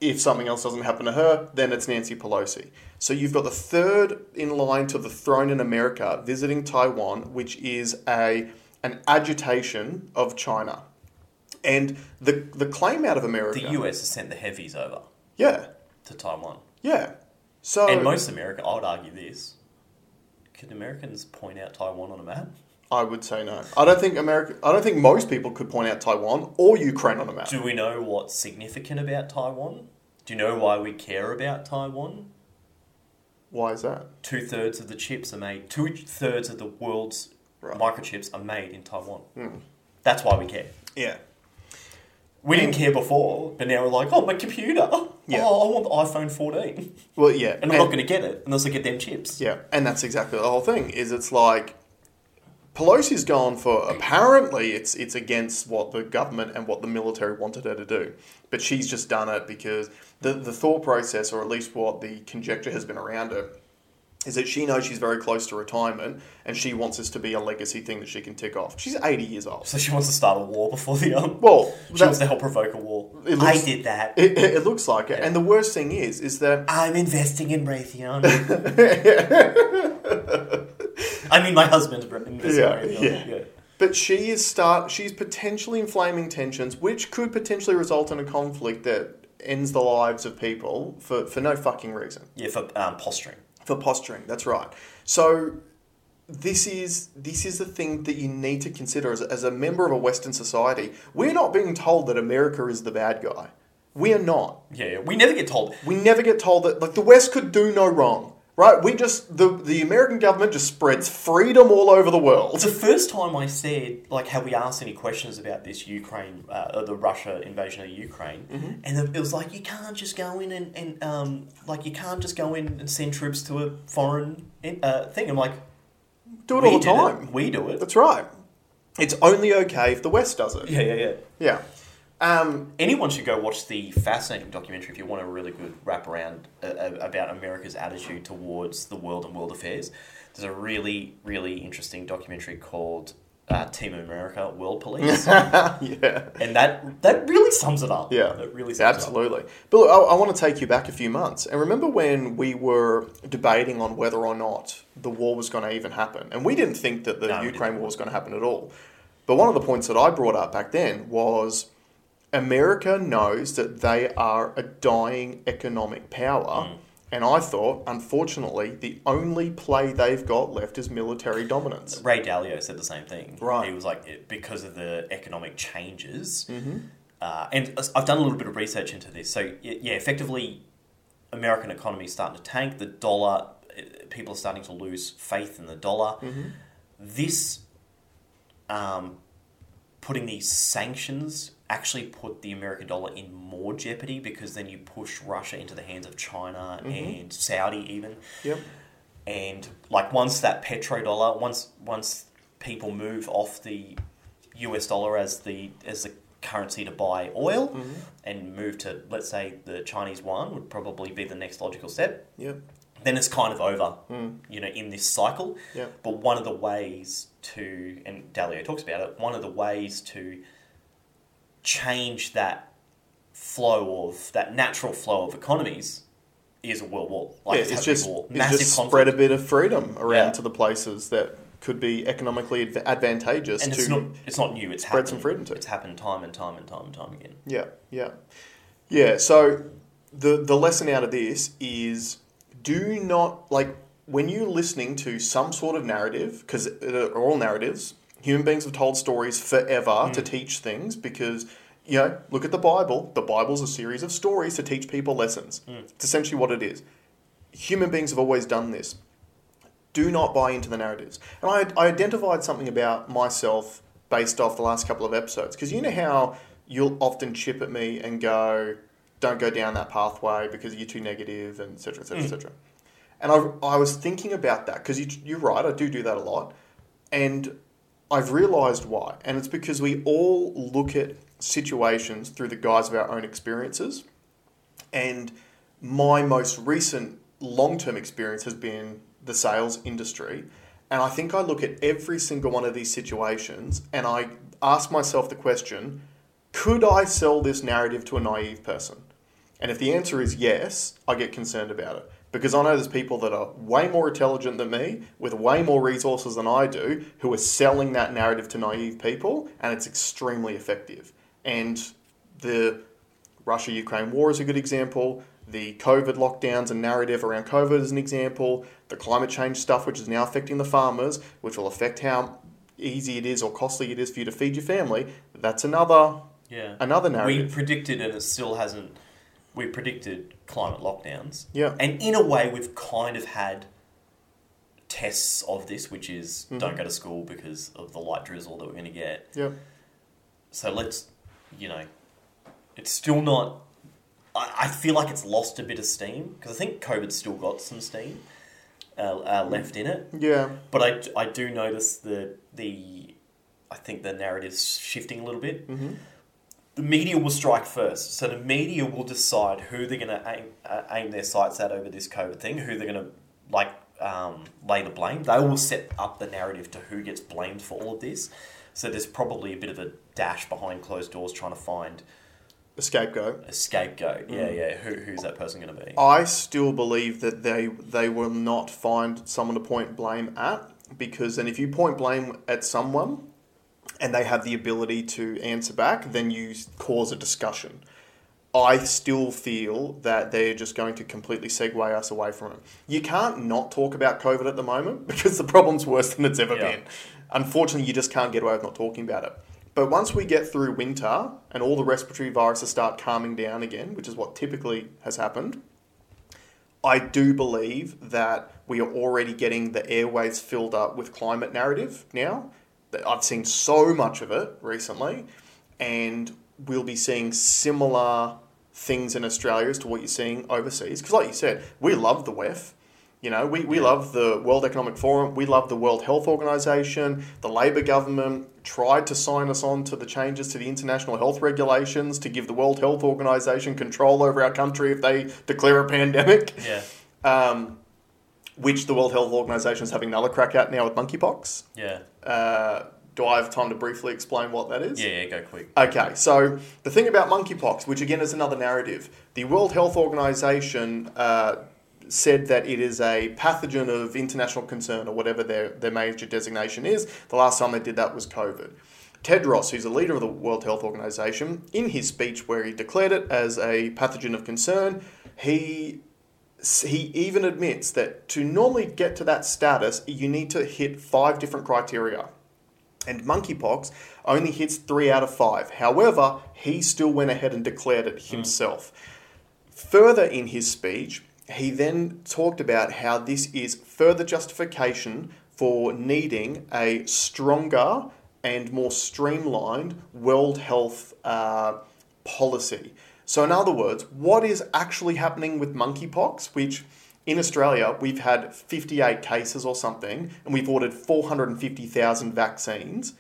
If something else doesn't happen to her, then it's Nancy Pelosi. So you've got the third in line to the throne in America visiting Taiwan, which is a an agitation of China. And the the claim out of America... The U S has sent the heavies over. Yeah. To Taiwan. Yeah. So, and most American, I would argue this, could Americans point out Taiwan on a map? I would say no. I don't think America. I don't think most people could point out Taiwan or Ukraine on a map. Do we know what's significant about Taiwan? Do you know why we care about Taiwan? Why is that? Two thirds of the chips are made. Two thirds of the world's right. microchips are made in Taiwan. Mm. That's why we care. Yeah. We didn't care before, but now we're like, oh, my computer. Yeah. Oh, I want the iPhone fourteen. Well, yeah. And I'm and, not going to get it unless I get them chips. Yeah, and that's exactly the whole thing, is it's like Pelosi's gone for, apparently it's it's against what the government and what the military wanted her to do. But she's just done it because the, the thought process, or at least what the conjecture has been around her, is that she knows she's very close to retirement and she wants this to be a legacy thing that she can tick off. She's eighty years old. So she wants to start a war before the... Um, well... She wants to help provoke a war. Looks, I did that. It, it looks like it. Yeah. And the worst thing is, is that... I'm investing in Raytheon. I mean, my husband's investing yeah, in Raytheon. Yeah. yeah. But she is start, she's potentially inflaming tensions, which could potentially result in a conflict that ends the lives of people for, for no fucking reason. Yeah, for um, posturing. For posturing, that's right. So this is this is the thing that you need to consider as, as a member of a Western society. We're not being told that America is the bad guy. We are not. Yeah, we never get told. We never get told that. Like, the West could do no wrong, right? We just the the American government just spreads freedom all over the world. The first time I said, like, have we asked any questions about this Ukraine, uh, or the Russia invasion of Ukraine? Mm-hmm. And it was like, you can't just go in and, and um, like, you can't just go in and send troops to a foreign uh, thing. I'm like, do it all the time. It. We do it. That's right. It's only okay if the West does it. Yeah, yeah, yeah, yeah. Um, Anyone should go watch the fascinating documentary if you want a really good wraparound uh, about America's attitude towards the world and world affairs. There's a really, really interesting documentary called uh, Team America, World Police. yeah. And that that really sums it up. Yeah. It really sums Absolutely. It up. But look, I, I want to take you back a few months. And remember when we were debating on whether or not the war was going to even happen? And we didn't think that the no, Ukraine war was going to happen at all. But one of the points that I brought up back then was... America knows that they are a dying economic power. Mm. And I thought, unfortunately, the only play they've got left is military dominance. Ray Dalio said the same thing. Right. He was like, because of the economic changes. Mm-hmm. Uh, and I've done a little bit of research into this. So, yeah, effectively, American economy is starting to tank. The dollar, people are starting to lose faith in the dollar. Mm-hmm. This, um, putting these sanctions... actually put the American dollar in more jeopardy, because then you push Russia into the hands of China mm-hmm. and Saudi even. Yep. And like once that petrodollar, once once people move off the U S dollar as the as the currency to buy oil mm-hmm. and move to, let's say, the Chinese yuan would probably be the next logical step. Yep. then it's kind of over, mm. you know, in this cycle. Yep. But one of the ways to, and Dalio talks about it, one of the ways to change that flow of, that natural flow of economies is a world war. Like yeah, it's, it's just, war. It's massive just spread a bit of freedom around yeah. to the places that could be economically adv- advantageous. And to it's not, it's not new. It's spread happened, some freedom to. It's happened time and time and time and time again. Yeah, yeah. Yeah, so the the lesson out of this is do not, like, when you're listening to some sort of narrative, because all narratives, human beings have told stories forever mm. to teach things because, you know, look at the Bible. The Bible's a series of stories to teach people lessons. Mm. It's essentially what it is. Human beings have always done this. Do not buy into the narratives. And I, I identified something about myself based off the last couple of episodes because you know how you'll often chip at me and go, don't go down that pathway because you're too negative and et cetera, et cetera, mm. et cetera. And I, I was thinking about that because you, you're right, I do do that a lot. And I've realised why. And it's because we all look at situations through the guise of our own experiences. And my most recent long-term experience has been the sales industry. And I think I look at every single one of these situations and I ask myself the question, could I sell this narrative to a naive person? And if the answer is yes, I get concerned about it. Because I know there's people that are way more intelligent than me, with way more resources than I do, who are selling that narrative to naive people, and it's extremely effective. And the Russia-Ukraine war is a good example. The COVID lockdowns and narrative around COVID is an example. The climate change stuff, which is now affecting the farmers, which will affect how easy it is or costly it is for you to feed your family, that's another yeah. another narrative. We predicted, and it still hasn't... We predicted climate lockdowns. Yeah. And in a way, we've kind of had tests of this, which is mm-hmm. don't go to school because of the light drizzle that we're going to get. Yeah. So let's, you know, it's still not... I, I feel like it's lost a bit of steam because I think COVID's still got some steam uh, uh, left in it. Yeah. But I, I do notice the, the... I think the narrative's shifting a little bit. Mm-hmm. The media will strike first. So the media will decide who they're going to aim, uh, aim their sights at over this COVID thing, who they're going to like um, lay the blame. They will set up the narrative to who gets blamed for all of this. So there's probably a bit of a dash behind closed doors trying to find... A scapegoat. A scapegoat, yeah, mm. yeah. Who, who's that person going to be? I still believe that they they will not find someone to point blame at because then if you point blame at someone... and they have the ability to answer back, then you cause a discussion. I still feel that they're just going to completely segue us away from it. You can't not talk about COVID at the moment because the problem's worse than it's ever yeah. been. Unfortunately, you just can't get away with not talking about it. But once we get through winter and all the respiratory viruses start calming down again, which is what typically has happened, I do believe that we are already getting the airwaves filled up with climate narrative now. I've seen so much of it recently, and we'll be seeing similar things in Australia as to what you're seeing overseas. Because like you said, we love the W E F. You know, we, we yeah. love the World Economic Forum. We love the World Health Organization. The Labor government tried to sign us on to the changes to the international health regulations to give the World Health Organization control over our country if they declare a pandemic. Yeah. Um, which the World Health Organization is having another crack at now with monkeypox. Yeah. Uh, do I have time to briefly explain what that is? Yeah, yeah, go quick. Okay, so the thing about monkeypox, which again is another narrative, the World Health Organization uh, said that it is a pathogen of international concern or whatever their, their major designation is. The last time they did that was COVID. Tedros, who's the leader of the World Health Organization, in his speech where he declared it as a pathogen of concern, he... He even admits that to normally get to that status, you need to hit five different criteria. And monkeypox only hits three out of five. However, he still went ahead and declared it himself. Mm. Further in his speech, he then talked about how this is further justification for needing a stronger and more streamlined world health uh, policy. So in other words, what is actually happening with monkeypox, which in Australia, we've had fifty-eight cases or something, and we've ordered four hundred fifty thousand vaccines,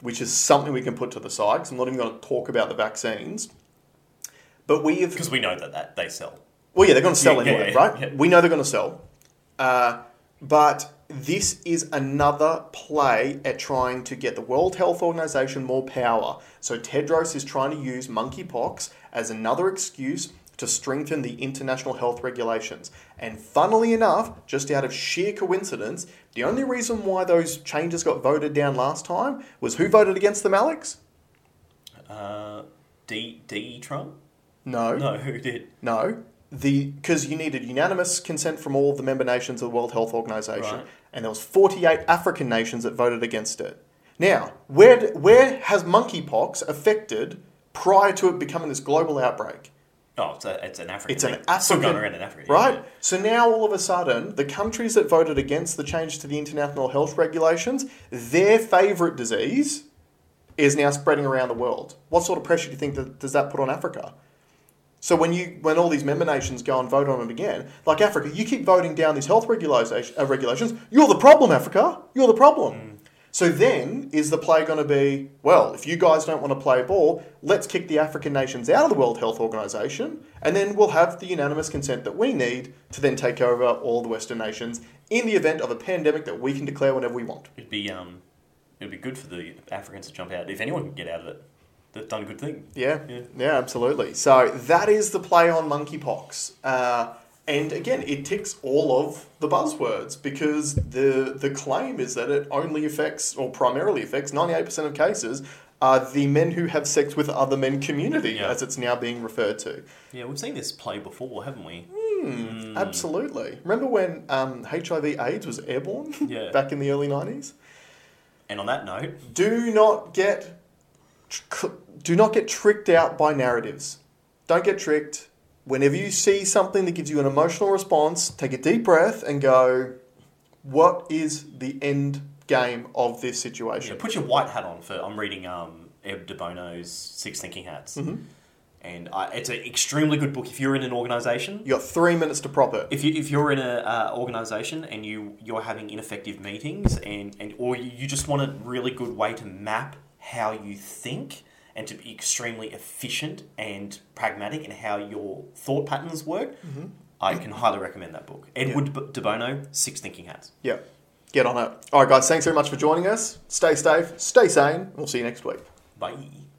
which is something we can put to the side, because I'm not even going to talk about the vaccines. But we have... Because we know that, that they sell. Well, yeah, they're going to sell yeah, anyway, yeah, yeah, right? Yeah. We know they're going to sell. Uh, but this is another play at trying to get the World Health Organization more power. So Tedros is trying to use monkeypox as another excuse to strengthen the international health regulations. And funnily enough, just out of sheer coincidence, the only reason why those changes got voted down last time was who voted against them, Alex? Uh, D. D. Trump? No. No, who did? No. The because you needed unanimous consent from all of the member nations of the World Health Organization. Right. And there was forty-eight African nations that voted against it. Now, where where has monkeypox affected prior to it becoming this global outbreak? Oh, it's, a, it's an African. It's an African. Still going around in Africa. Right? Yeah. So now all of a sudden, the countries that voted against the change to the international health regulations, their favourite disease is now spreading around the world. What sort of pressure do you think that does that put on Africa? So when you when all these member nations go and vote on it again, like Africa, you keep voting down these health regulation, uh, regulations, you're the problem, Africa. You're the problem. Mm. So then, is the play going to be, well, if you guys don't want to play ball, let's kick the African nations out of the World Health Organization, and then we'll have the unanimous consent that we need to then take over all the Western nations in the event of a pandemic that we can declare whenever we want. It'd be um, it'd be good for the Africans to jump out. If anyone can get out of it, they've done a good thing. Yeah, yeah, yeah, absolutely. So that is the play on monkeypox. Uh, and again, it ticks all of the buzzwords because the the claim is that it only affects, or primarily affects, ninety-eight percent of cases are uh, the men who have sex with other men community, yeah. as it's now being referred to. Yeah, we've seen this play before, haven't we? Mm, mm. Absolutely. Remember when um, H I V AIDS was airborne yeah. back in the early nineties? And on that note... Do not get, tr- do not get tricked out by narratives. Don't get tricked. Whenever you see something that gives you an emotional response, take a deep breath and go, what is the end game of this situation? Yeah, put your white hat on. For I'm reading um, Eb de Bono's Six Thinking Hats. Mm-hmm. And I, it's an extremely good book. If you're in an organisation... You've got three minutes to prop it. If, you, if you're in an uh, organisation and you, you're having ineffective meetings and, and or you just want a really good way to map how you think... and to be extremely efficient and pragmatic in how your thought patterns work, mm-hmm. I can highly recommend that book. Edward yeah. de Bono, Six Thinking Hats. Yeah, get on it. All right, guys, thanks very much for joining us. Stay safe, stay sane, and we'll see you next week. Bye.